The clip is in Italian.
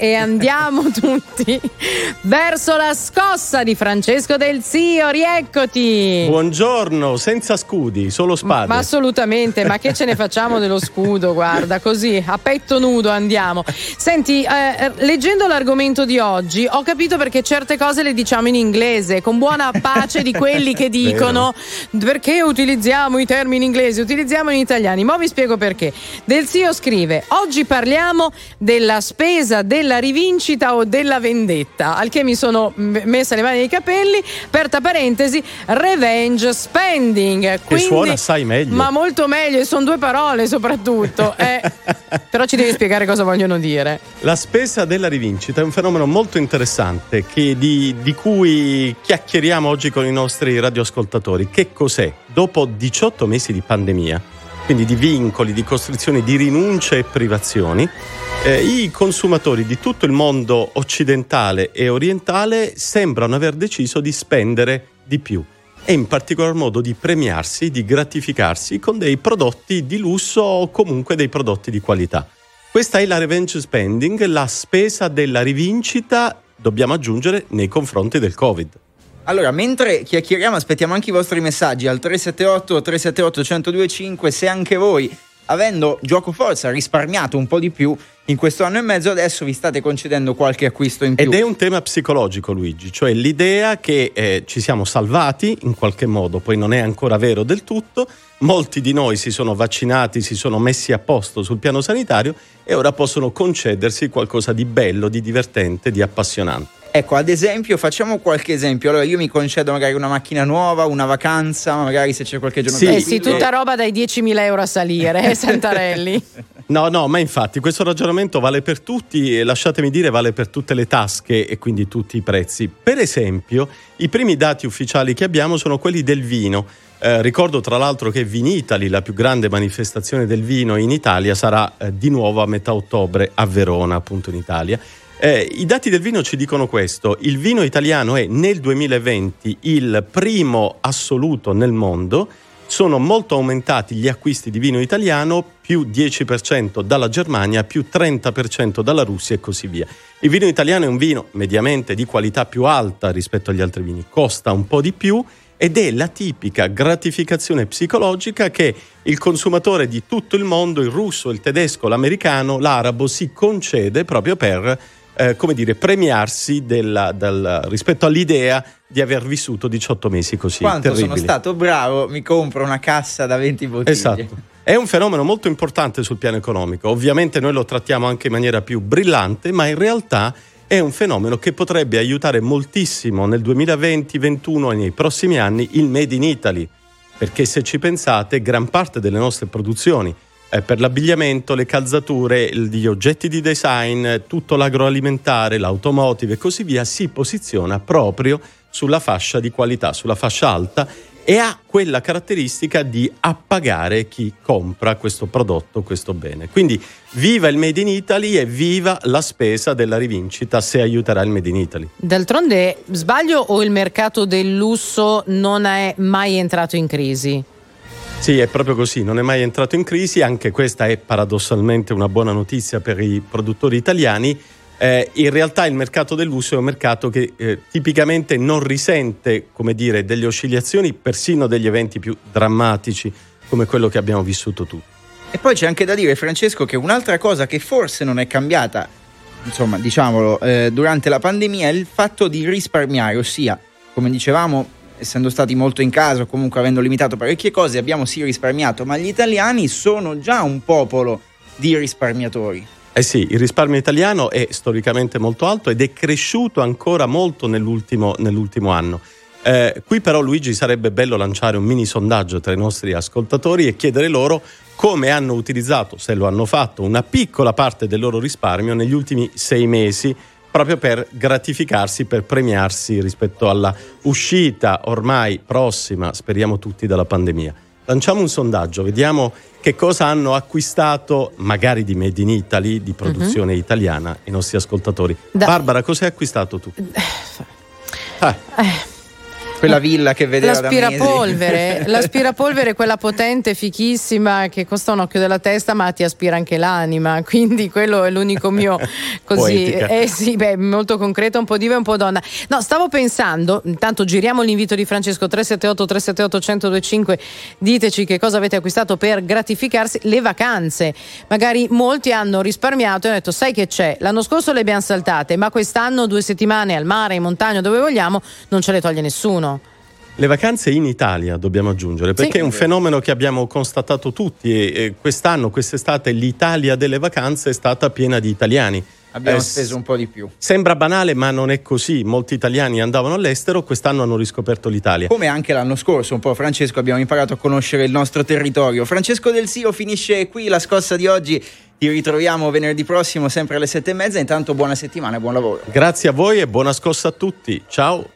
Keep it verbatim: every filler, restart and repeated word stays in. e andiamo tutti verso la scossa di Francesco Delzio. Rieccoti. Buongiorno, senza scudi, solo spade. Ma, ma assolutamente, ma che ce ne facciamo dello scudo? Guarda, così a petto nudo andiamo. Senti, eh, leggendo l'argomento di oggi ho capito perché certe cose le diciamo in inglese, con buona pace di quelli che dicono perché utilizziamo i termini inglesi, utilizziamo in italiani. Ma vi spiego perché. Delzio scrive: oggi parliamo della spesa, della rivincita o della vendetta, al che mi sono messa le mani nei capelli, aperta parentesi, revenge spending. Quindi, che suona assai meglio. Ma molto meglio, e sono due parole soprattutto. eh, però ci devi spiegare cosa vogliono dire. La spesa della rivincita è un fenomeno molto interessante che di, di cui chiacchieriamo oggi con i nostri radioascoltatori. Che cos'è? Dopo diciotto mesi di pandemia, quindi di vincoli, di costrizioni, di rinunce e privazioni, eh, i consumatori di tutto il mondo occidentale e orientale sembrano aver deciso di spendere di più e in particolar modo di premiarsi, di gratificarsi con dei prodotti di lusso o comunque dei prodotti di qualità. Questa è la revenge spending, la spesa della rivincita, dobbiamo aggiungere, nei confronti del Covid. Allora, mentre chiacchieriamo aspettiamo anche i vostri messaggi al tre sette otto tre sette otto uno zero due cinque, se anche voi, avendo gioco forza risparmiato un po' di più in questo anno e mezzo, adesso vi state concedendo qualche acquisto in più. Ed è un tema psicologico, Luigi, cioè l'idea che eh, ci siamo salvati in qualche modo, poi non è ancora vero del tutto, molti di noi si sono vaccinati, si sono messi a posto sul piano sanitario e ora possono concedersi qualcosa di bello, di divertente, di appassionante. Ecco, ad esempio, facciamo qualche esempio. Allora, io mi concedo magari una macchina nuova, una vacanza, magari se c'è qualche giorno. Sì, eh sì, tutta roba dai diecimila euro a salire, eh, Santarelli. No, no, ma infatti questo ragionamento vale per tutti e, lasciatemi dire, vale per tutte le tasche e quindi tutti i prezzi. Per esempio, i primi dati ufficiali che abbiamo sono quelli del vino. Eh, ricordo tra l'altro che Vinitaly, la più grande manifestazione del vino in Italia, sarà eh, di nuovo a metà ottobre a Verona, appunto in Italia. Eh, i dati del vino ci dicono questo: il vino italiano è nel duemilaventi il primo assoluto nel mondo, sono molto aumentati gli acquisti di vino italiano, più dieci per cento dalla Germania, più trenta per cento dalla Russia e così via. Il vino italiano è un vino mediamente di qualità più alta rispetto agli altri vini, costa un po' di più ed è la tipica gratificazione psicologica che il consumatore di tutto il mondo, il russo, il tedesco, l'americano, l'arabo, si concede proprio per Eh, come dire, premiarsi della, dal, rispetto all'idea di aver vissuto diciotto mesi così quanto terribili. Sono stato bravo, mi compro una cassa da venti bottiglie. Esatto, è un fenomeno molto importante sul piano economico, ovviamente noi lo trattiamo anche in maniera più brillante, ma in realtà è un fenomeno che potrebbe aiutare moltissimo nel duemilaventi ventuno e nei prossimi anni il Made in Italy, perché se ci pensate gran parte delle nostre produzioni per l'abbigliamento, le calzature, gli oggetti di design, tutto l'agroalimentare, l'automotive e così via, si posiziona proprio sulla fascia di qualità, sulla fascia alta, e ha quella caratteristica di appagare chi compra questo prodotto, questo bene. Quindi viva il Made in Italy e viva la spesa della rivincita, se aiuterà il Made in Italy. D'altronde, sbaglio o il mercato del lusso non è mai entrato in crisi? Sì, è proprio così, non è mai entrato in crisi, anche questa è paradossalmente una buona notizia per i produttori italiani. Eh, in realtà il mercato del lusso è un mercato che eh, tipicamente non risente, come dire, delle oscillazioni, persino degli eventi più drammatici come quello che abbiamo vissuto tutti. E poi c'è anche da dire, Francesco, che un'altra cosa che forse non è cambiata, insomma, diciamolo, eh, durante la pandemia è il fatto di risparmiare, ossia, come dicevamo, essendo stati molto in casa, comunque avendo limitato parecchie cose, abbiamo sì risparmiato, ma gli italiani sono già un popolo di risparmiatori. Eh sì, il risparmio italiano è storicamente molto alto ed è cresciuto ancora molto nell'ultimo, nell'ultimo anno. Eh, qui però, Luigi, sarebbe bello lanciare un mini sondaggio tra i nostri ascoltatori e chiedere loro come hanno utilizzato, se lo hanno fatto, una piccola parte del loro risparmio negli ultimi sei mesi, proprio per gratificarsi, per premiarsi rispetto alla uscita ormai prossima, speriamo tutti, dalla pandemia. Lanciamo un sondaggio, vediamo che cosa hanno acquistato, magari di Made in Italy, di produzione uh-huh. italiana, i nostri ascoltatori. Da- Barbara, cosa hai acquistato tu? Ah. Eh. quella villa che vedeva l'aspirapolvere, da l'aspirapolvere, quella potente, fichissima, che costa un occhio della testa ma ti aspira anche l'anima, quindi quello è l'unico mio così eh sì, beh, molto concreto, un po' diva e un po' donna. No, stavo pensando, intanto giriamo l'invito di Francesco, tre sette otto tre sette otto uno zero due cinque, diteci che cosa avete acquistato per gratificarsi le vacanze. Magari molti hanno risparmiato e hanno detto: sai che c'è, l'anno scorso le abbiamo saltate, ma quest'anno due settimane al mare, in montagna, dove vogliamo, non ce le toglie nessuno. Le vacanze in Italia, dobbiamo aggiungere, perché sì, è un fenomeno che abbiamo constatato tutti, e quest'anno, quest'estate, l'Italia delle vacanze è stata piena di italiani. Abbiamo eh, speso un po' di più. Sembra banale, ma non è così. Molti italiani andavano all'estero, quest'anno hanno riscoperto l'Italia. Come anche l'anno scorso, un po', Francesco, abbiamo imparato a conoscere il nostro territorio. Francesco Delzio, finisce qui la scossa di oggi. Ti ritroviamo venerdì prossimo, sempre alle sette e mezza. Intanto buona settimana e buon lavoro. Grazie a voi e buona scossa a tutti. Ciao.